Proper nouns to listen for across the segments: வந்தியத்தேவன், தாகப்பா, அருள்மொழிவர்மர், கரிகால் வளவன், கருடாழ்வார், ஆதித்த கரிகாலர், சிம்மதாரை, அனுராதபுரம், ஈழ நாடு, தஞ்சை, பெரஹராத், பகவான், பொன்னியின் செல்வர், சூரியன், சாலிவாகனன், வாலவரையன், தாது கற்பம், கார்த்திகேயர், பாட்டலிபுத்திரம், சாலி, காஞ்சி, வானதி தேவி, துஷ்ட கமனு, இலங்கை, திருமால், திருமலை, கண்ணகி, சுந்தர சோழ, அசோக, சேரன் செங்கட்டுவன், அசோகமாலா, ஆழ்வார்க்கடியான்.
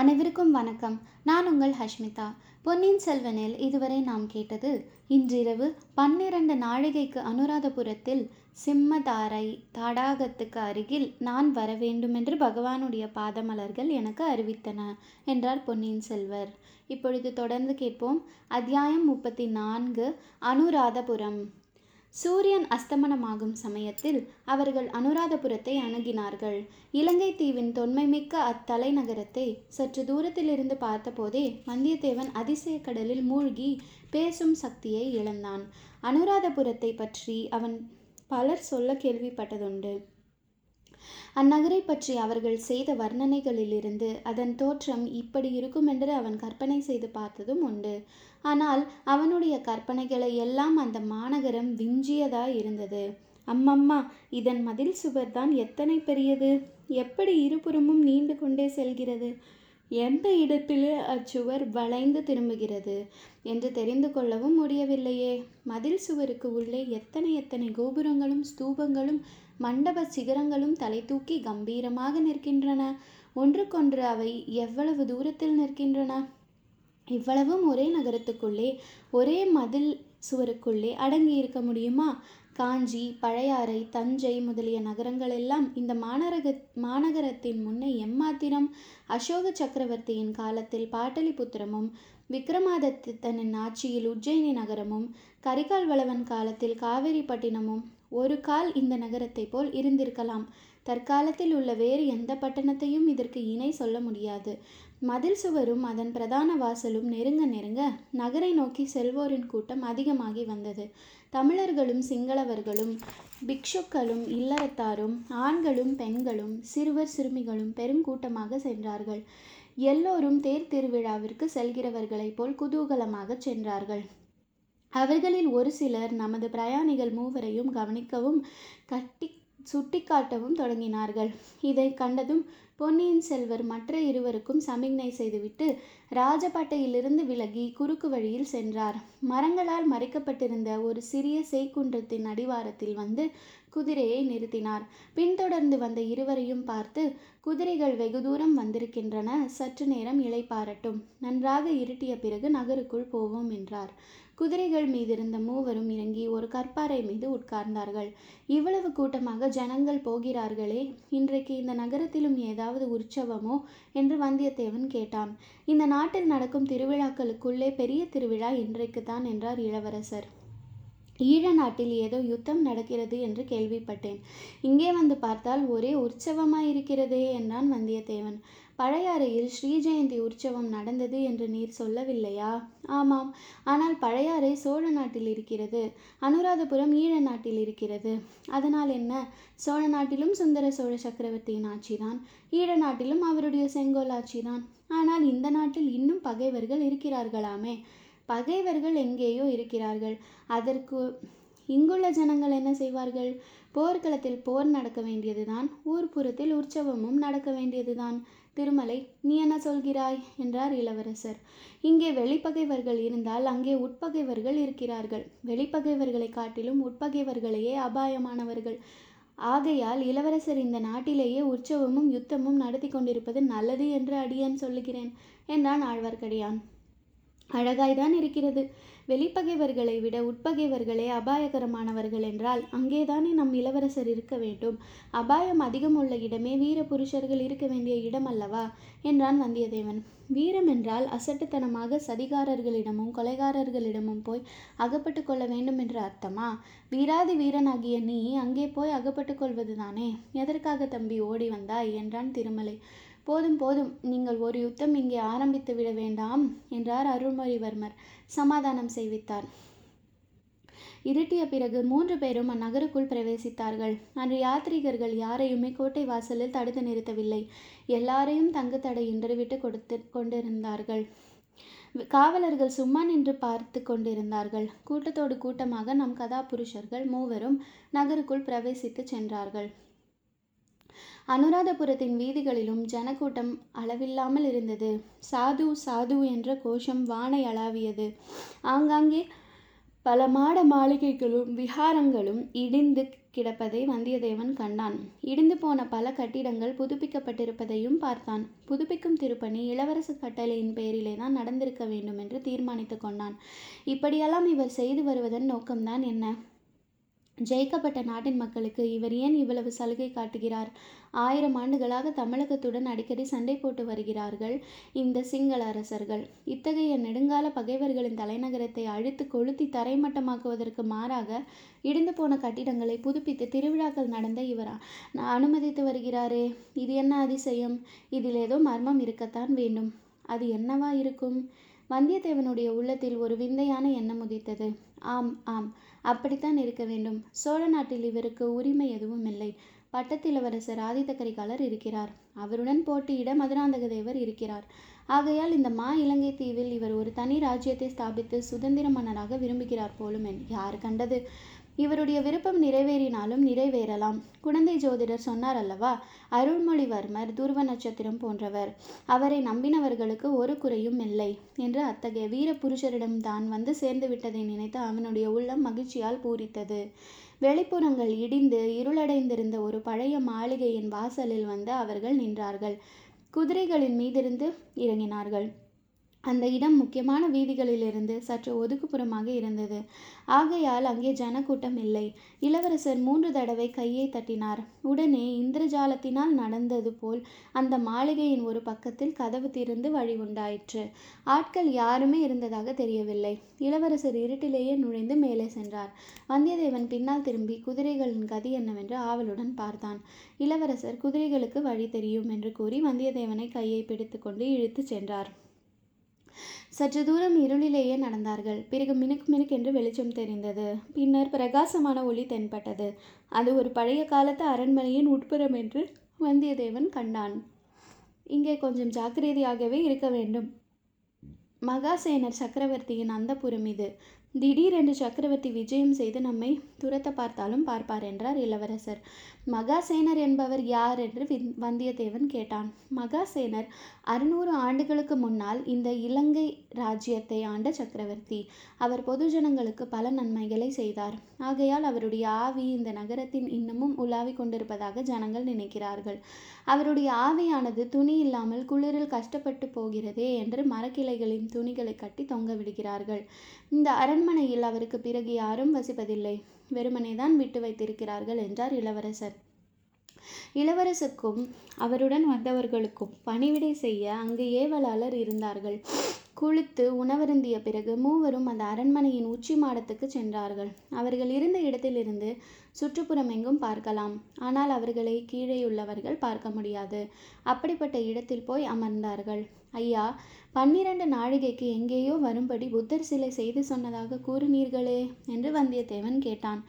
அனைவருக்கும் வணக்கம். நான் உங்கள் ஹஷ்மிதா. பொன்னியின் செல்வனில் இதுவரை நாம் கேட்டது, இன்றிரவு 12 நாழிகைக்கு அனுராதபுரத்தில் சிம்மதாரை தடாகத்துக்கு அருகில் நான் வர வேண்டுமென்று பகவானுடைய பாதமலர்கள் எனக்கு அறிவித்தன என்றார் பொன்னியின் செல்வர். இப்பொழுது தொடர்ந்து கேட்போம். அத்தியாயம் 34, அனுராதபுரம். சூரியன் அஸ்தமனமாகும் சமயத்தில் அவர்கள் அனுராதபுரத்தை அணுகினார்கள். இலங்கை தீவின் தொன்மைமிக்க அத்தலைநகரத்தை சற்று தூரத்திலிருந்து பார்த்தபோதே வந்தியத்தேவன் அதிசய கடலில் மூழ்கி பேசும் சக்தியை இழந்தான். அனுராதபுரத்தை பற்றி அவன் பலர் சொல்ல கேள்விப்பட்டதுண்டு. அந்நகரை பற்றி அவர்கள் செய்த வர்ணனைகளிலிருந்து அதன் தோற்றம் இப்படி இருக்கும் என்று அவன் கற்பனை செய்து பார்த்ததும் உண்டு. ஆனால் அவனுடைய கற்பனைகளை எல்லாம் அந்த மாநகரம் விஞ்சியதாய் இருந்தது. அம்மம்மா, இதன் மதில் சுவர்தான் எத்தனை பெரியது! எப்படி இருபுறமும் நீண்டு கொண்டே செல்கிறது! எந்த இடத்திலே அச்சுவர் வளைந்து திரும்புகிறது என்று தெரிந்து கொள்ளவும் முடியவில்லையே. மதில் சுவருக்கு உள்ளே எத்தனை எத்தனை கோபுரங்களும் ஸ்தூபங்களும் மண்டப சிகரங்களும் தலை தூக்கி கம்பீரமாக நிற்கின்றன. ஒன்றுக்கொன்று அவை எவ்வளவு தூரத்தில் நிற்கின்றன! இவ்வளவும் ஒரே நகரத்துக்குள்ளே, ஒரே மதில் சுவருக்குள்ளே அடங்கி இருக்க முடியுமா? காஞ்சி, பழையாறை, தஞ்சை முதலிய நகரங்கள் எல்லாம் இந்த மாநகரத்தின் முன்னே எம்மாத்திரம்! அசோக சக்கரவர்த்தியின் காலத்தில் பாட்டலிபுத்திரமும், விக்ரமாதித்தனின் ஆட்சியில் உஜ்ஜயினி நகரமும், கரிகால் வளவன் காலத்தில் காவேரிப்பட்டினமும் ஒரு கால் இந்த நகரத்தை போல் இருந்திருக்கலாம். தற்காலத்தில் உள்ள வேறு எந்த பட்டணத்தையும் இதற்கு இணை சொல்ல முடியாது. மதில் சுவரும் அதன் பிரதான வாசலும் நெருங்க நெருங்க நகரை நோக்கி செல்வோரின் கூட்டம் அதிகமாகி வந்தது. தமிழர்களும் சிங்களவர்களும் பிக்ஷுக்களும் இல்லறத்தாரும் ஆண்களும் பெண்களும் சிறுவர் சிறுமிகளும் பெருங்கூட்டமாக சென்றார்கள். எல்லோரும் தேர் திருவிழாவிற்கு செல்கிறவர்களைப் போல் குதூகலமாக சென்றார்கள். அவர்களில் ஒரு சிலர் நமது பிரயாணிகள் மூவரையும் கவனிக்கவும் சுட்டிக்காட்டவும் தொடங்கினார்கள். இதை கண்டதும் பொன்னியின் செல்வர் மற்ற இருவருக்கும் சமிக்ஞை செய்துவிட்டு ராஜபேட்டையிலிருந்து விலகி குறுக்கு வழியில் சென்றார். மரங்களால் மறைக்கப்பட்டிருந்த ஒரு சிறிய சேய்குன்றத்தின் அடிவாரத்தில் வந்து குதிரையை நிறுத்தினார். பின்தொடர்ந்து வந்த இருவரையும் பார்த்து, குதிரைகள் வெகு தூரம் வந்திருக்கின்றன, சற்று நேரம் இளைப்பாரட்டும், நன்றாக இருட்டிய பிறகு நகருக்குள் போவோம் என்றார். குதிரைகள் மீதிருந்த மூவரும் இறங்கி ஒரு கற்பாறை மீது உட்கார்ந்தார்கள். இவ்வளவு கூட்டமாக ஜனங்கள் போகிறார்களே, இன்றைக்கு இந்த நகரத்திலும் ஏதாவது உற்சவமோ என்று வந்தியத்தேவன் கேட்டான். இந்த நாட்டில் நடக்கும் திருவிழாக்களுக்குள்ளே பெரிய திருவிழா இன்றைக்குத்தான் என்றார் இளவரசர். ஈழ நாட்டில் ஏதோ யுத்தம் நடக்கிறது என்று கேள்விப்பட்டேன். இங்கே வந்து பார்த்தால் ஒரே உற்சவமாயிருக்கிறதே என்றான் வந்தியத்தேவன். பழையாறையில் ஸ்ரீஜெயந்தி உற்சவம் நடந்தது என்று நீர் சொல்லவில்லையா? ஆமாம், ஆனால் பழையாறை சோழ நாட்டில் இருக்கிறது, அனுராதபுரம் ஈழ நாட்டில் இருக்கிறது. அதனால் என்ன? சோழ நாட்டிலும் சுந்தர சோழ சக்கரவர்த்தியின் ஆட்சிதான், ஈழ நாட்டிலும் அவருடைய செங்கோல் ஆட்சிதான். ஆனால் இந்த நாட்டில் இன்னும் பகைவர்கள் இருக்கிறார்களாமே. பகைவர்கள் எங்கேயோ இருக்கிறார்கள். அதற்கு இங்குள்ள ஜனங்கள் என்ன செய்வார்கள்? போர்க்களத்தில் போர் நடக்க வேண்டியதுதான், ஊர்ப்புறத்தில் உற்சவமும் நடக்க வேண்டியதுதான். திருமலை, நீ என்ன சொல்கிறாய் என்றார் இளவரசர். இங்கே வெளிப்பகைவர்கள் இருந்தால் அங்கே உட்பகைவர்கள் இருக்கிறார்கள். வெளிப்பகைவர்களை காட்டிலும் உட்பகைவர்களையே அபாயமானவர்கள். ஆகையால் இளவரசர், இந்த நாட்டிலேயே உற்சவமும் யுத்தமும் நடத்தி கொண்டிருப்பது நல்லது என்று அடியேன் சொல்லுகிறேன் என்றான் ஆழ்வார்க்கடியான். அழகாய்தான் இருக்கிறது. வெளிப்பகைவர்களை விட உட்பகைவர்களே அபாயகரமானவர்கள் என்றால் அங்கேதானே நம் இளவரசர் இருக்க வேண்டும். அபாயம் அதிகம் உள்ள இடமே வீர புருஷர்கள் இருக்க வேண்டிய இடம் அல்லவா என்றான் வந்தியத்தேவன். வீரம் என்றால் அசட்டுத்தனமாக சதிகாரர்களிடமும் கொலைகாரர்களிடமும் போய் அகப்பட்டு கொள்ள வேண்டும் என்று அர்த்தமா? வீராதி வீரனாகிய நீ அங்கே போய் அகப்பட்டு கொள்வதுதானே. எதற்காக தம்பி ஓடி வந்தாய் என்றான் திருமலை. போதும் போதும், நீங்கள் ஒரு யுத்தம் இங்கே ஆரம்பித்து விட வேண்டாம் என்றார் அருள்மொழிவர்மர். சமாதானம் செய்வித்தார். இருட்டிய பிறகு 3 பேரும் அந்நகருக்குள் பிரவேசித்தார்கள். அன்று யாத்ரீகர்கள் யாரையுமே கோட்டை வாசலில் தடுத்து நிறுத்தவில்லை. எல்லாரையும் தங்கு தடையின்றி விட்டு கொடுத்து கொண்டிருந்தார்கள். காவலர்கள் சும்மா நின்று பார்த்து கொண்டிருந்தார்கள். கூட்டத்தோடு கூட்டமாக நம் கதாபுருஷர்கள் மூவரும் நகருக்குள் பிரவேசித்து சென்றார்கள். அனுராதபுரத்தின் வீதிகளிலும் ஜனக்கூட்டம் அளவில்லாமல் இருந்தது. சாது சாது என்ற கோஷம் வானை அளாவியது. ஆங்காங்கே பல மாட மாளிகைகளும் விஹாரங்களும் இடிந்து கிடப்பதை வந்தியத்தேவன் கண்டான். இடிந்து போன பல கட்டிடங்கள் புதுப்பிக்கப்பட்டிருப்பதையும் பார்த்தான். புதுப்பிக்கும் திருப்பணி இளவரசர் கட்டளையின் பெயரிலே தான் நடந்திருக்க வேண்டும் என்று தீர்மானித்து கொண்டான். இப்படியெல்லாம் இவர் செய்து வருவதன் நோக்கம்தான் என்ன? ஜெயிக்கப்பட்ட நாட்டின் மக்களுக்கு இவர் ஏன் இவ்வளவு சலுகை காட்டுகிறார்? 1000 ஆண்டுகளாக தமிழகத்துடன் அடிக்கடி சண்டை போட்டு வருகிறார்கள் இந்த சிங்கள அரசர்கள். இத்தகைய நெடுங்கால பகைவர்களின் தலைநகரத்தை அழித்து கொளுத்தி தரைமட்டமாக்குவதற்கு மாறாக இடிந்து போன கட்டிடங்களை புதுப்பித்து திருவிழாக்கள் நடந்த இவர் அனுமதித்து வருகிறாரே, இது என்ன அதிசயம்? இதில் ஏதோ மர்மம் இருக்கத்தான் வேண்டும். அது என்னவா இருக்கும்? வந்தியத்தேவனுடைய உள்ளத்தில் ஒரு விந்தையான எண்ணம் உதித்தது. ஆம் ஆம், அப்படித்தான் இருக்க வேண்டும். சோழ நாட்டில் இவருக்கு உரிமை எதுவும் இல்லை. பட்டத்திலவரசர் ஆதித்த கரிகாலர் இருக்கிறார். அவருடன் போட்டியிட மதுராந்தக தேவர் இருக்கிறார். ஆகையால் இந்த மா இலங்கை தீவில் இவர் ஒரு தனி ராஜ்யத்தை ஸ்தாபித்து சுதந்திர மன்னராக விரும்புகிறார் போலுமென். யார் கண்டது? இவருடைய விருப்பம் நிறைவேறினாலும் நிறைவேறலாம். குழந்தை ஜோதிடர் சொன்னார் அல்லவா, அருள்மொழிவர்மர் தூர்வ நட்சத்திரம் போன்றவர், அவரை நம்பினவர்களுக்கு ஒரு குறையும் இல்லை என்று அத்தகைய வீர புருஷரிடம் தான் வந்து சேர்ந்து விட்டதை நினைத்து அவனுடைய உள்ளம் மகிழ்ச்சியால் பூரித்தது. வெளிப்புறங்கள் இடிந்து இருளடைந்திருந்த ஒரு பழைய மாளிகையின் வாசலில் வந்து அவர்கள் நின்றார்கள். குதிரைகளின் மீதிருந்து இறங்கினார்கள். அந்த இடம் முக்கியமான வீதிகளிலிருந்து சற்று ஒதுக்குப்புறமாக இருந்தது. ஆகையால் அங்கே ஜனக்கூட்டம் இல்லை. இளவரசர் 3 தடவை கையை தட்டினார். உடனே இந்திரஜாலத்தினால் நடந்தது போல் அந்த மாளிகையின் ஒரு பக்கத்தில் கதவு திறந்து வழி உண்டாயிற்று. ஆட்கள் யாருமே இருந்ததாக தெரியவில்லை. இளவரசர் இருட்டிலேயே நுழைந்து மேலே சென்றார். வந்தியத்தேவன் பின்னால் திரும்பி குதிரைகளின் கதி என்னவென்று ஆவலுடன் பார்த்தான். இளவரசர் குதிரைகளுக்கு வழி தெரியும் என்று கூறி வந்தியத்தேவனை கையை பிடித்து கொண்டு இழுத்து சென்றார். சற்று தூரம் இருளிலேயே நடந்தார்கள். பிறகு மினுக்கு மினுக்கென்று வெளிச்சம் தெரிந்தது. பின்னர் பிரகாசமான ஒளி தென்பட்டது. அது ஒரு பழைய காலத்து அரண்மனையின் உட்புறம் என்று வந்தியத்தேவன் கண்டான். இங்கே கொஞ்சம் ஜாக்கிரதையாகவே இருக்க வேண்டும். மகாசேனர் சக்கரவர்த்தியின் அந்தப்புறம் இது. திடீரென்று சக்கரவர்த்தி விஜயம் செய்து நம்மை துரத்த பார்த்தாலும் பார்ப்பார் என்றார் இளவரசர். மகாசேனர் என்பவர் யார் என்று வந்தியத்தேவன் கேட்டான். மகாசேனர் 600 ஆண்டுகளுக்கு முன்னால் இந்த இலங்கை ராஜ்யத்தை ஆண்ட சக்கரவர்த்தி. அவர் பொதுஜனங்களுக்கு பல நன்மைகளை செய்தார். ஆகையால் அவருடைய ஆவி இந்த நகரத்தின் இன்னமும் உலாவிக் கொண்டிருப்பதாக ஜனங்கள் நினைக்கிறார்கள். அவருடைய ஆவியானது துணி இல்லாமல் குளிரில் கஷ்டப்பட்டு போகிறதே என்று மரக்கிளைகளின் துணிகளை கட்டி தொங்க விடுகிறார்கள். இந்த அரண்மனையில் அவருக்கு பிறகு யாரும் வசிப்பதில்லை. வெறுமனேதான் விட்டு வைத்திருக்கிறார்கள் என்றார் இளவரசர். இளவரசருக்கும் அவருடன் வந்தவர்களுக்கும் பணிவிடை செய்ய அங்கு ஏவலாளர் இருந்தார்கள். குளித்து உணவருந்திய பிறகு மூவரும் அந்த அரண்மனையின் உச்சி மாடத்துக்கு சென்றார்கள். அவர்கள் இருந்த இடத்திலிருந்து சுற்றுப்புறம் எங்கும் பார்க்கலாம், ஆனால் அவர்களை கீழேயுள்ளவர்கள் பார்க்க முடியாது. அப்படிப்பட்ட இடத்தில் போய் அமர்ந்தார்கள். ஐயா, 12 நாழிகைக்கு எங்கேயோ வரும்படி புத்தர் சிலை செய்து சொன்னதாக கூறினீர்களே என்று வந்தியத்தேவன் கேட்டான்.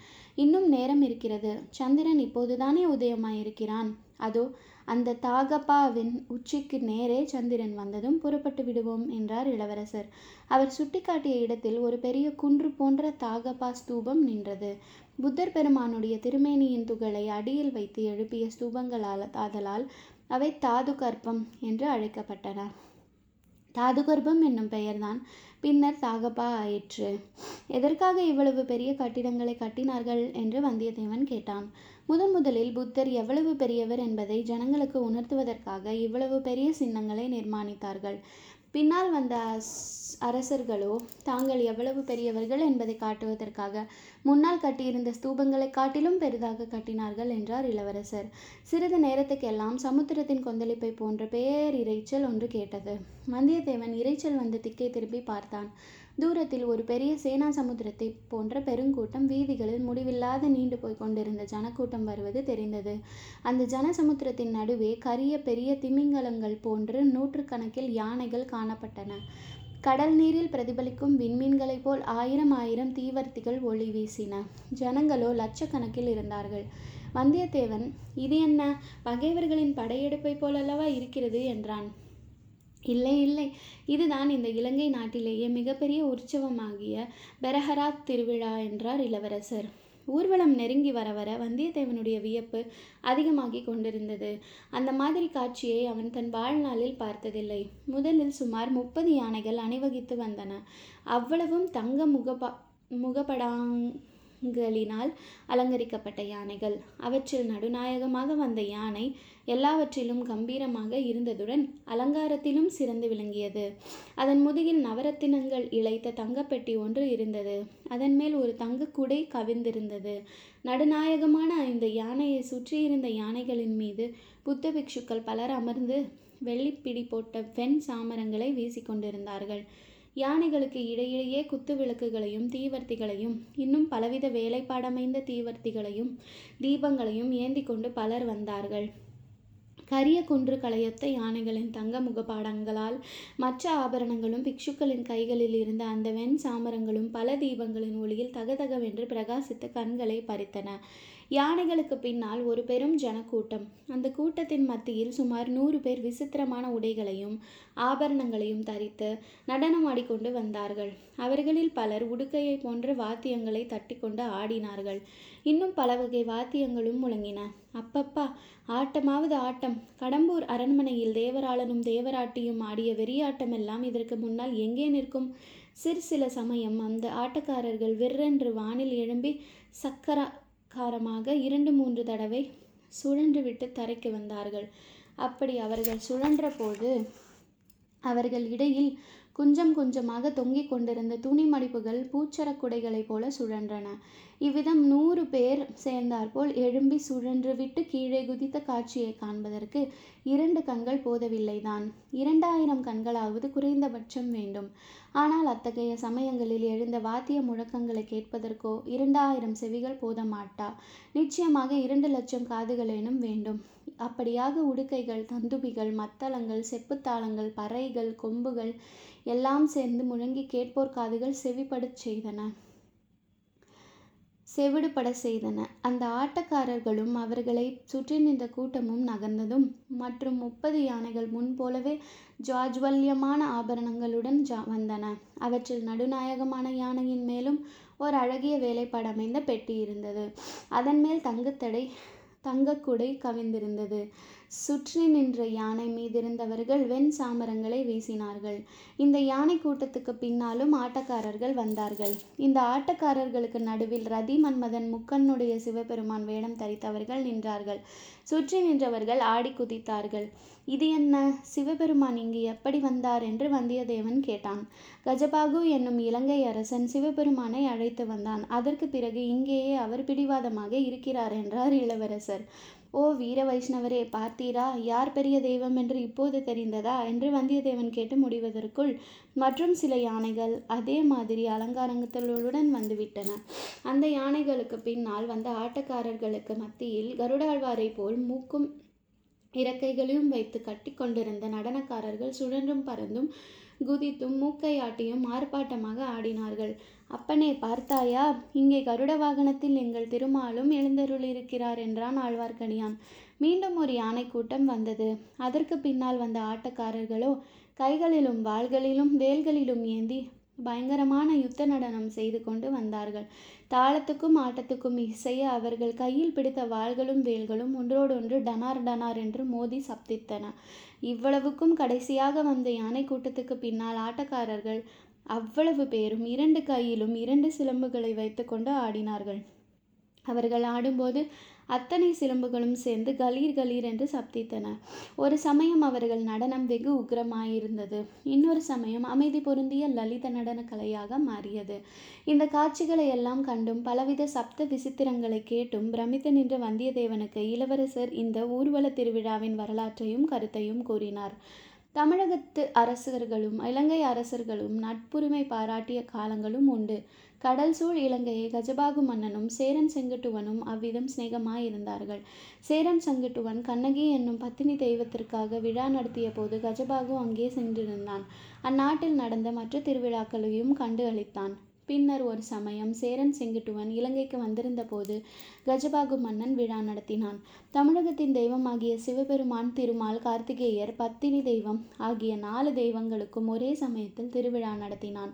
இன்னும் நேரம் இருக்கிறது. சந்திரன் இப்போதுதானே உதயமாயிருக்கிறான். அதோ அந்த தாகப்பாவின் உச்சிக்கு நேரே சந்திரன் வந்ததும் புறப்பட்டு விடுவோம் என்றார் இளவரசர். அவர் சுட்டிக்காட்டிய இடத்தில் ஒரு பெரிய குன்று போன்ற தாகப்பா ஸ்தூபம் நின்றது. புத்தர் பெருமானுடைய திருமேனியின் துகளை அடியில் வைத்து எழுப்பிய ஸ்தூபங்களால் ஆதலால் அவை தாது கற்பம் என்று அழைக்கப்பட்டன. தாது கற்பம் என்னும் பெயர்தான் பின்னர் தாகப்பா ஆயிற்று. எதற்காக இவ்வளவு பெரிய கட்டிடங்களை கட்டினார்கள் என்று வந்தியத்தேவன் கேட்டான். முதலில் புத்தர் எவ்வளவு பெரியவர் என்பதை ஜனங்களுக்கு உணர்த்துவதற்காக இவ்வளவு பெரிய சின்னங்களை நிர்மாணித்தார்கள். பின்னால் வந்த அரசர்களோ தாங்கள் எவ்வளவு பெரியவர்கள் என்பதை காட்டுவதற்காக முன்னால் கட்டியிருந்த ஸ்தூபங்களை காட்டிலும் பெரிதாக கட்டினார்கள் என்றார் இளவரசர். சிறிது நேரத்துக்கெல்லாம் சமுத்திரத்தின் கொந்தளிப்பை போன்ற பேர் இரைச்சல் ஒன்று கேட்டது. வந்தியத்தேவன் இரைச்சல் வந்து திக்கை திரும்பி பார்த்தான். தூரத்தில் ஒரு பெரிய சேனா சமுத்திரத்தை போன்ற பெருங்கூட்டம் வீதிகளில் முடிவில்லாத நீண்டு போய் கொண்டிருந்த ஜனக்கூட்டம் வருவது தெரிந்தது. அந்த ஜனசமுத்திரத்தின் நடுவே கரிய பெரிய திமிங்கலங்கள் போன்று 100கணக்கில் யானைகள் காணப்பட்டன. கடல் நீரில் பிரதிபலிக்கும் விண்மீன்களைப் போல் 1000 தீவர்த்திகள் ஒளி வீசின. ஜனங்களோ லட்சக்கணக்கில் இருந்தார்கள். வந்தியத்தேவன், இது என்ன பகைவர்களின் படையெடுப்பை போலல்லவா இருக்கிறது என்றான். இல்லை இல்லை, இதுதான் இந்த இலங்கை நாட்டிலேயே மிகப்பெரிய உற்சவமாகிய பெரஹராத் திருவிழா என்றார் இளவரசர். ஊர்வலம் நெருங்கி வர வர வந்தியத்தேவனுடைய வியப்பு அதிகமாகி கொண்டிருந்தது. அந்த மாதிரி காட்சியை அவன் தன் வாழ்நாளில் பார்த்ததில்லை. முதலில் சுமார் 30 யானைகள் அணிவகித்து வந்தன. அவ்வளவும் தங்க முகப்படாங் களினால் அலங்கரிக்கப்பட்ட யானைகள். அவற்றில் நடுநாயகமாக வந்த யானை எல்லாவற்றிலும் கம்பீரமாக இருந்ததுடன் அலங்காரத்திலும் சிறந்து விளங்கியது. அதன் முதுகில் நவரத்தினங்கள் இழைத்த தங்கப்பெட்டி ஒன்று இருந்தது. அதன் மேல் ஒரு தங்க குடை கவிழ்ந்திருந்தது. நடுநாயகமான இந்த யானையை சுற்றியிருந்த யானைகளின் மீது புத்த பிக்ஷுக்கள் பலர் அமர்ந்து வெள்ளிப்பிடி போட்ட வெண் சாமரங்களை வீசிக்கொண்டிருந்தார்கள். யானைகளுக்கு இடையிடையே குத்து விளக்குகளையும் தீவர்த்திகளையும் இன்னும் பலவித வேலைப்பாடமைந்த தீவர்த்திகளையும் தீபங்களையும் ஏந்தி கொண்டு பலர் வந்தார்கள். கரிய குன்று களையொத்த யானைகளின் தங்க முகபாடங்களால் மற்ற ஆபரணங்களும் பிக்ஷுக்களின் கைகளில் இருந்த அந்த வெண் சாமரங்களும் பல தீபங்களின் ஒளியில் தகதகவென்று பிரகாசித்து கண்களை பறித்தன. யானைகளுக்கு பின்னால் ஒரு பெரும் ஜனக்கூட்டம். அந்த கூட்டத்தின் மத்தியில் சுமார் 100 பேர் விசித்திரமான உடைகளையும் ஆபரணங்களையும் தரித்து நடனம் ஆடிக்கொண்டு வந்தார்கள். அவர்களில் பலர் உடுக்கையை போன்ற வாத்தியங்களை தட்டி கொண்டு ஆடினார்கள். இன்னும் பல வகை வாத்தியங்களும் முழங்கின. அப்பப்பா ஆட்டமாவது ஆட்டம்! கடம்பூர் அரண்மனையில் தேவராளனும் தேவராட்டியும் ஆடிய வெறியாட்டமெல்லாம் இதற்கு முன்னால் எங்கே நிற்கும்? சில சமயம் அந்த ஆட்டக்காரர்கள் விற்றென்று வானில் எழும்பி சக்கரகாரமாக 2-3 தடவை சுழன்றுவிட்டு தரைக்கு வந்தார்கள். அப்படி அவர்கள் சுழன்ற போது அவர்கள் இடையில் கொஞ்சம் கொஞ்சமாக தொங்கிக் கொண்டிருந்த துணி மடிப்புகள் பூச்சரக் குடைகளைப் போல சுழன்றன. இவ்விதம் 100 பேர் சேர்ந்தாற்போல் எழும்பி சுழன்று விட்டு கீழே குதித்த காட்சியை காண்பதற்கு 2 கண்கள் போதவில்லைதான். 2000 கண்களாவது குறைந்தபட்சம் வேண்டும். ஆனால் அத்தகைய சமயங்களில் எழுந்த வாத்திய முழக்கங்களை கேட்பதற்கோ 2000 செவிகள் போதமாட்டா. நிச்சயமாக 2 லட்சம் காதுகளேனும் வேண்டும். அப்படியாக உடுக்கைகள், தந்துபிகள், மத்தளங்கள், செப்புத்தாளங்கள், பறைகள், கொம்புகள் எல்லாம் சேர்ந்து முழங்கி கேட்போர் காதுகள் செவிடுபட செய்தன. அந்த ஆட்டக்காரர்களும் அவர்களை சுற்றி நின்ற கூட்டமும் நகர்ந்ததும் மற்றும் 30 யானைகள் முன்போலவே ஜாஜ்வல்யமான ஆபரணங்களுடன் வந்தன. அவற்றில் நடுநாயகமான யானையின் மேலும் ஒரு அழகிய வேலைப்பாடு அமைந்த பெட்டி இருந்தது. அதன் மேல் தங்கக்குடை கவிழ்ந்திருந்தது. சுற்றி நின்ற யானை மீதிருந்தவர்கள் வெண் சாமரங்களை வீசினார்கள். இந்த யானை கூட்டத்துக்கு பின்னாலும் ஆட்டக்காரர்கள் வந்தார்கள். இந்த ஆட்டக்காரர்களுக்கு நடுவில் ரதி மன்மதன் முக்கண்ணுடைய சிவபெருமான் வேடம் தரித்தவர்கள் நின்றார்கள். சுற்றி நின்றவர்கள் ஆடி குதித்தார்கள். இது என்ன? சிவபெருமான் இங்கு எப்படி வந்தார் என்று வந்தியத்தேவன் கேட்டான். கஜபாகு என்னும் இலங்கை அரசன் சிவபெருமானை அழைத்து வந்தான். அதற்கு பிறகு இங்கேயே அவர் பிடிவாதமாக இருக்கிறார் என்றார் இளவரசர். ஓ வீர வைஷ்ணவரே, பார்த்தீரா, யார் பெரிய தெய்வம் என்று இப்போது தெரிந்ததா என்று வந்தியத்தேவன் கேட்டு முடிவதற்குள் மற்றும் சில யானைகள் அதே மாதிரி அலங்காரங்களுடன் வந்துவிட்டன. அந்த யானைகளுக்கு பின்னால் வந்த ஆட்டக்காரர்களுக்கு மத்தியில் கருடாழ்வாரை போல் மூக்கும் இறக்கைகளையும் வைத்து கட்டி கொண்டிருந்த நடனக்காரர்கள் சுழன்றும் பறந்தும் குதித்தும் மூக்கையாட்டியும் ஆர்ப்பாட்டமாக ஆடினார்கள். அப்பனே, பார்த்தாயா, இங்கே கருட வாகனத்தில் எங்கள் திருமாலும் எழுந்தருளியிருக்கிறார் என்றான் ஆழ்வார்க்கடியான். மீண்டும் ஒரு யானை கூட்டம் வந்தது. அதற்கு பின்னால் வந்த ஆட்டக்காரர்களோ கைகளிலும் வாள்களிலும் வேல்களிலும் ஏந்தி பயங்கரமான யுத்த நடனம் செய்து கொண்டு வந்தார்கள். தாளத்துக்கும் ஆட்டத்துக்கும் இசைய அவர்கள் கையில் பிடித்த வாள்களும் வேல்களும் ஒன்றோடொன்று டனார் டனார் என்று மோதி சப்தித்தன. இவ்வளவுக்கும் கடைசியாக வந்த யானை கூட்டத்துக்கு பின்னால் ஆட்டக்காரர்கள் அவ்வளவு பேரும் 2 கையிலும் 2 சிலம்புகளை வைத்து கொண்டு ஆடினார்கள். அவர்கள் ஆடும்போது அத்தனை சிலம்புகளும் சேர்ந்து கலீர் கலீர் என்று சப்தித்தன. ஒரு சமயம் அவர்கள் நடனம் வெகு உக்கிரமாயிருந்தது. இன்னொரு சமயம் அமைதி பொருந்திய லலித நடன கலையாக மாறியது. இந்த காட்சிகளை எல்லாம் கண்டும் பலவித சப்த விசித்திரங்களை கேட்டும் பிரமித்து நின்ற வந்தியத்தேவனுக்கு இளவரசர் இந்த ஊர்வல திருவிழாவின் வரலாற்றையும் கருத்தையும் கூறினார். தமிழகத்து அரசர்களும் இலங்கை அரசர்களும் நட்புரிமை பாராட்டிய காலங்களும் உண்டு. கடல் சூழ் இலங்கையை கஜபாகு மன்னனும் சேரன் செங்கட்டுவனும் அவ்விதம் சிநேகமாயிருந்தார்கள். சேரன் செங்கட்டுவன் கண்ணகி என்னும் பத்தினி தெய்வத்திற்காக விழா நடத்திய போது கஜபாகு அங்கே சென்றிருந்தான். அந்நாட்டில் நடந்த மற்ற திருவிழாக்களையும் கண்டு அளித்தான். பின்னர் ஒரு சமயம் சேரன் செங்கட்டுவன் இலங்கைக்கு வந்திருந்த போது கஜபாகு மன்னன் விழா நடத்தினான். தமிழகத்தின் தெய்வமாகிய சிவபெருமான், திருமால், கார்த்திகேயர், பத்தினி தெய்வம் ஆகிய 4 தெய்வங்களுக்கும் ஒரே சமயத்தில் திருவிழா நடத்தினான்.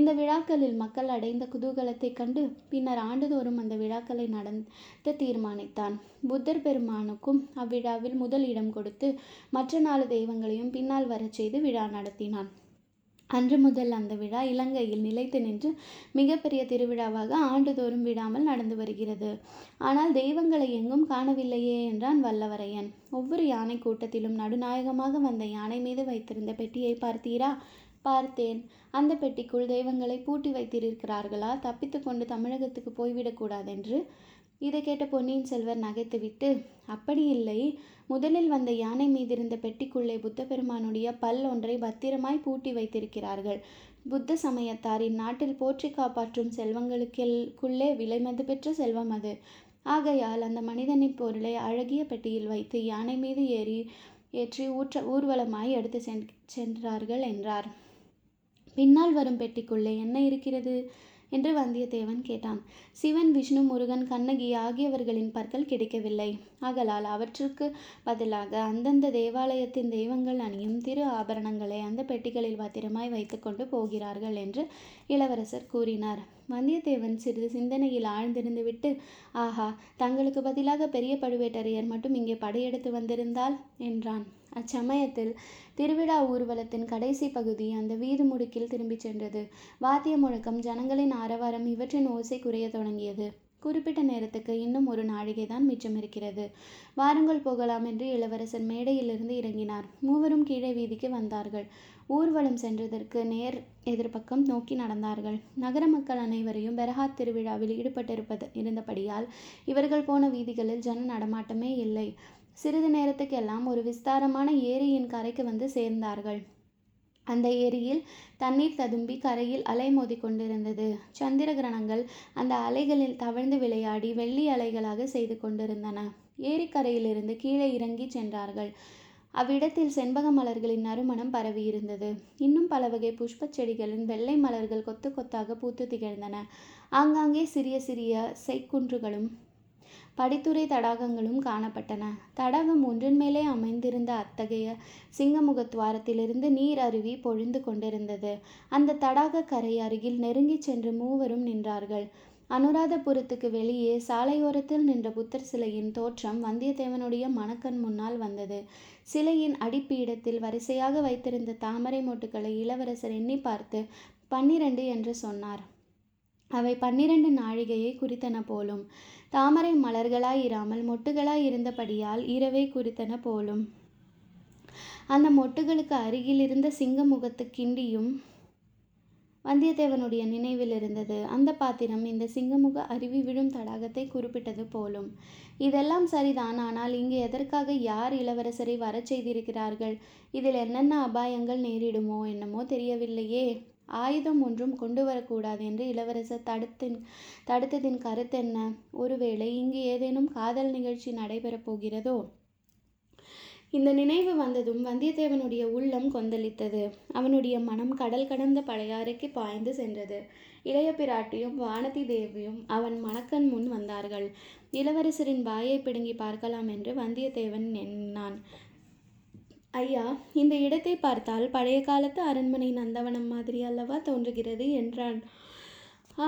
இந்த விழாக்களில் மக்கள் அடைந்த குதூகலத்தை கண்டு பின்னர் ஆண்டுதோறும் அந்த விழாக்களை நடத்த தீர்மானித்தான். புத்தர் பெருமானுக்கும் அவ்விழாவில் முதல் இடம் கொடுத்து மற்ற 4 தெய்வங்களையும் பின்னால் வரச் செய்து விழா நடத்தினான். அன்று முதல் அந்த விழா இலங்கையில் நிலைத்து நின்று மிகப்பெரிய திருவிழாவாக ஆண்டுதோறும் விடாமல் நடந்து வருகிறது. ஆனால் தெய்வங்களை எங்கும் காணவில்லையே என்றான் வல்லவரையன். ஒவ்வொரு யானை கூட்டத்திலும் நடுநாயகமாக வந்த யானை மீது வைத்திருந்த பெட்டியை பார்த்தீரா? பார்த்தேன். அந்த பெட்டிக்குள் தெய்வங்களை பூட்டி வைத்திருக்கிறார்களா? தப்பித்து கொண்டு தமிழகத்துக்கு போய்விடக்கூடாதென்று. இதை கேட்ட பொன்னியின் செல்வர் நகைத்துவிட்டு, அப்படி இல்லை, முதலில் வந்த யானை மீதிருந்த பெட்டிக்குள்ளே புத்த பெருமானுடைய பல் ஒன்றை பத்திரமாய் பூட்டி வைத்திருக்கிறார்கள். புத்த சமயத்தார் இந்நாட்டில் போற்றி காப்பாற்றும் செல்வங்களுக்குள்ளே விலைமது பெற்ற செல்வம் அது. ஆகையால் அந்த மனிதனின் பொருளை அழகிய பெட்டியில் வைத்து யானை மீது ஏற்றி ஊர்வலமாய் எடுத்து சென்றார்கள் என்றார். பின்னால் வரும் பெட்டிக்குள்ளே என்ன இருக்கிறது என்று வந்தியத்தேவன் கேட்டான். சிவன், விஷ்ணு, முருகன், கண்ணகி ஆகியவர்களின் பற்கள் கிடைக்கவில்லை. ஆகலால் அவற்றுக்கு பதிலாக அந்தந்த தேவாலயத்தின் தெய்வங்கள் அணியும் திரு ஆபரணங்களை அந்த பெட்டிகளில் பத்திரமாய் வைத்துக்கொண்டு போகிறார்கள் என்று இளவரசர் கூறினார். வந்தியத்தேவன் சிறிது சிந்தனையில் ஆழ்ந்திருந்து விட்டு, ஆஹா, தங்களுக்கு பதிலாக பெரிய பழுவேட்டரையர் மட்டும் இங்கே படையெடுத்து வந்திருந்தால் என்றான். அச்சமயத்தில் திருவிழா ஊர்வலத்தின் கடைசி பகுதி அந்த வீதி முடுக்கில் திரும்பிச் சென்றது. வாத்திய முழக்கம், ஜனங்களின் ஆரவாரம் இவற்றின் ஓசை குறைய தொடங்கியது. குறிப்பிட்ட நேரத்துக்கு இன்னும் ஒரு நாழிகை தான் மிச்சம் இருக்கிறது. வாருங்கள் போகலாம் என்று இளவரசர் மேடையிலிருந்து இறங்கினார். மூவரும் கீழே வீதிக்கு வந்தார்கள். ஊர்வலம் சென்றதற்கு நேர் எதிர்பக்கம் நோக்கி நடந்தார்கள். நகர மக்கள் அனைவரையும் பெரஹாத் திருவிழாவில் ஈடுபட்டிருந்தபடியால் இவர்கள் போன வீதிகளில் ஜன நடமாட்டமே இல்லை. சிறிது நேரத்துக்கெல்லாம் ஒரு விஸ்தாரமான ஏரியின் கரைக்கு வந்து சேர்ந்தார்கள். அந்த ஏரியில் தண்ணீர் ததும்பி கரையில் அலை மோதி கொண்டிருந்தது. சந்திர கிரணங்கள் அந்த அலைகளில் தவழ்ந்து விளையாடி வெள்ளி அலைகளாக செய்து கொண்டிருந்தன. ஏரிக்கரையிலிருந்து கீழே இறங்கி சென்றார்கள். அவ்விடத்தில் செண்பக மலர்களின் நறுமணம் பரவியிருந்தது. இன்னும் பல வகை புஷ்ப செடிகளின் வெள்ளை மலர்கள் கொத்து கொத்தாக பூத்து திகழ்ந்தன. ஆங்காங்கே சிறிய சிறிய செய்குன்றுகளும் படித்துறை தடாகங்களும் காணப்பட்டன. தடாகம் ஒன்றின் மேலே அமைந்திருந்த அத்தகைய சிங்கமுகத்வாரத்திலிருந்து நீர் அருவி பொழிந்து கொண்டிருந்தது. அந்த தடாக கரை அருகில் நெருங்கி சென்று மூவரும் நின்றார்கள். அனுராதபுரத்துக்கு வெளியே சாலையோரத்தில் நின்ற புத்தர் சிலையின் தோற்றம் வந்தியத்தேவனுடைய மனக்கண் முன்னால் வந்தது. சிலையின் அடிப்பீடத்தில் வரிசையாக வைத்திருந்த தாமரை மொட்டுக்களை இளவரசர் எண்ணி பார்த்து 12 என்று சொன்னார். அவை 12 நாழிகையை குறித்தன போலும். தாமரை மலர்களாயிராமல் மொட்டுகளாய் இருந்தபடியால் இரவை குறித்தன போலும். அந்த மொட்டுகளுக்கு அருகிலிருந்த சிங்க முகத்து கிண்டியும் வந்தியத்தேவனுடைய நினைவில் இருந்தது. அந்த பாத்திரம் இந்த சிங்கமுக அருவி விழும் தடாகத்தை குறிப்பிட்டது போலும். இதெல்லாம் சரிதான். ஆனால் இங்கு எதற்காக யார் இளவரசரை வரச் செய்திருக்கிறார்கள்? இதில் என்னென்ன அபாயங்கள் நேரிடுமோ என்னமோ தெரியவில்லையே. ஆயுதம் ஒன்றும் கொண்டு வரக்கூடாது என்று இளவரசர் தடுத்ததின் கருத்தென்ன? ஒருவேளை இங்கு ஏதேனும் காதல் நிகழ்ச்சி நடைபெறப் போகிறதோ? இந்த நினைவு வந்ததும் வந்தியத்தேவனுடைய உள்ளம் கொந்தளித்தது. அவனுடைய மனம் கடல் கடந்த பழையாறுக்கு பாய்ந்து சென்றது. இளைய பிராட்டியும் வானதி தேவியும் அவன் மனக்கண் முன் வந்தார்கள். இளவரசரின் வாயை பிடுங்கி பார்க்கலாம் என்று வந்தியத்தேவன் எண்ணினான். ஐயா, இந்த இடத்தை பார்த்தால் பழைய காலத்து அரண்மனை நந்தவனம் மாதிரி அல்லவா தோன்றுகிறது என்றான்.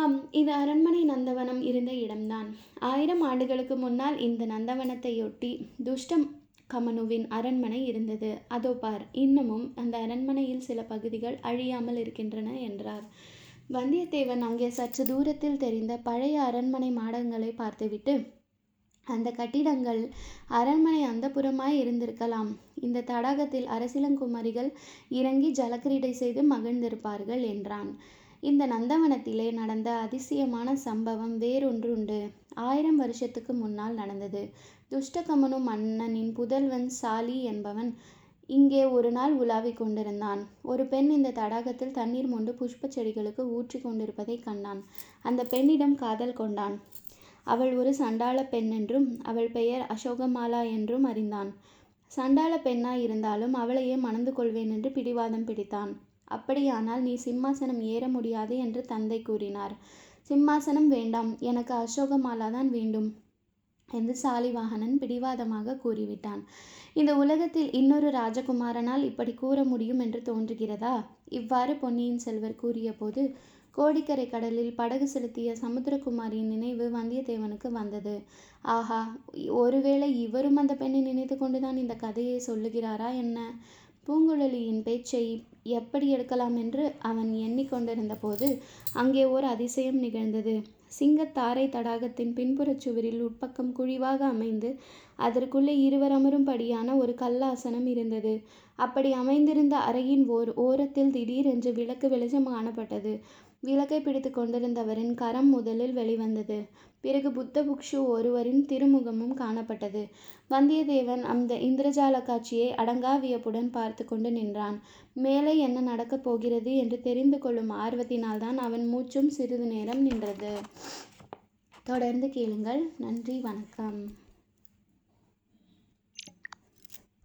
ஆம், இது அரண்மனை நந்தவனம் இருந்த இடம்தான். 1000 ஆண்டுகளுக்கு முன்னால் இந்த நந்தவனத்தையொட்டி துஷ்ட கமனுவின் அரண்மனை இருந்தது. அதோ பார், இன்னமும் அந்த அரண்மனையில் சில பகுதிகள் அழியாமல் இருக்கின்றன என்றார். வந்தியத்தேவன் அங்கே சற்று தூரத்தில் தெரிந்த பழைய அரண்மனை மாடங்களை பார்த்துவிட்டு, அந்த கட்டிடங்கள் அரண்மனை அந்தப்புறமாய் இருந்திருக்கலாம். இந்த தடாகத்தில் அரசிலங்குமாரிகள் இறங்கி ஜலக்கிரீடை செய்து மகிழ்ந்திருப்பார்கள் என்றான். இந்த நந்தவனத்திலே நடந்த அதிசயமான சம்பவம் வேறொன்றுண்டு. 1000 வருஷத்துக்கு முன்னால் நடந்தது. துஷ்ட கமனு மன்னனின் புதல்வன் சாலி என்பவன் இங்கே ஒரு நாள் உலாவிக் கொண்டிருந்தான். ஒரு பெண் இந்த தடாகத்தில் தண்ணீர் மொண்டு புஷ்ப செடிகளுக்கு ஊற்றி கொண்டிருப்பதை கண்டான். அந்த பெண்ணிடம் காதல் கொண்டான். அவள் ஒரு சண்டாள பெண் என்றும் அவள் பெயர் அசோகமாலா என்றும் அறிந்தான். சண்டாள பெண்ணாய் இருந்தாலும் அவளையே மணந்து கொள்வேன் என்று பிடிவாதம் பிடித்தான். அப்படியானால் நீ சிம்மாசனம் ஏற முடியாது என்று தந்தை கூறினார். சிம்மாசனம் வேண்டாம், எனக்கு அசோகமாலா தான் வேண்டும் என்று சாலிவாகனன் பிடிவாதமாக கூறிவிட்டான். இந்த உலகத்தில் இன்னொரு ராஜகுமாரனால் இப்படி கூற முடியும் என்று தோன்றுகிறதா? இவ்வாறு பொன்னியின் செல்வர் கூறிய போது கோடிக்கரை கடலில் படகு செலுத்திய சமுத்திரகுமாரியின் நினைவு வந்தியத்தேவனுக்கு வந்தது. ஆஹா, ஒருவேளை இவரும் அந்த பெண்ணை நினைத்து கொண்டுதான் இந்த கதையை சொல்லுகிறாரா என்ன? பூங்குழலியின் பேச்சை எப்படி எடுக்கலாம் என்று அவன் எண்ணிக்கொண்டிருந்த போது அங்கே ஓர் அதிசயம் நிகழ்ந்தது. சிங்கத்தாரை தடாகத்தின் பின்புறச் சுவரில் உட்பக்கம் குழிவாக அமைந்து அதற்குள்ளே இருவர் அமரும்படியான ஒரு கல்லாசனம் இருந்தது. அப்படி அமைந்திருந்த அறையின் ஓரத்தில் திடீரென்று விளக்கு வெளிச்சம் காணப்பட்டது. விளக்கை பிடித்து கொண்டிருந்தவரின் கரம் முதலில் வெளிவந்தது. பிறகு புத்த புக்ஷு ஒருவரின் திருமுகமும் காணப்பட்டது. வந்தியத்தேவன் அந்த இந்திரஜால காட்சியை அடங்கா வியப்புடன் பார்த்து கொண்டு நின்றான். மேலே என்ன நடக்கப் போகிறது என்று தெரிந்து கொள்ளும் ஆர்வத்தினால்தான் அவன் மூச்சும் சிறிது நேரம் நின்றது. தொடர்ந்து கேளுங்கள். நன்றி, வணக்கம்.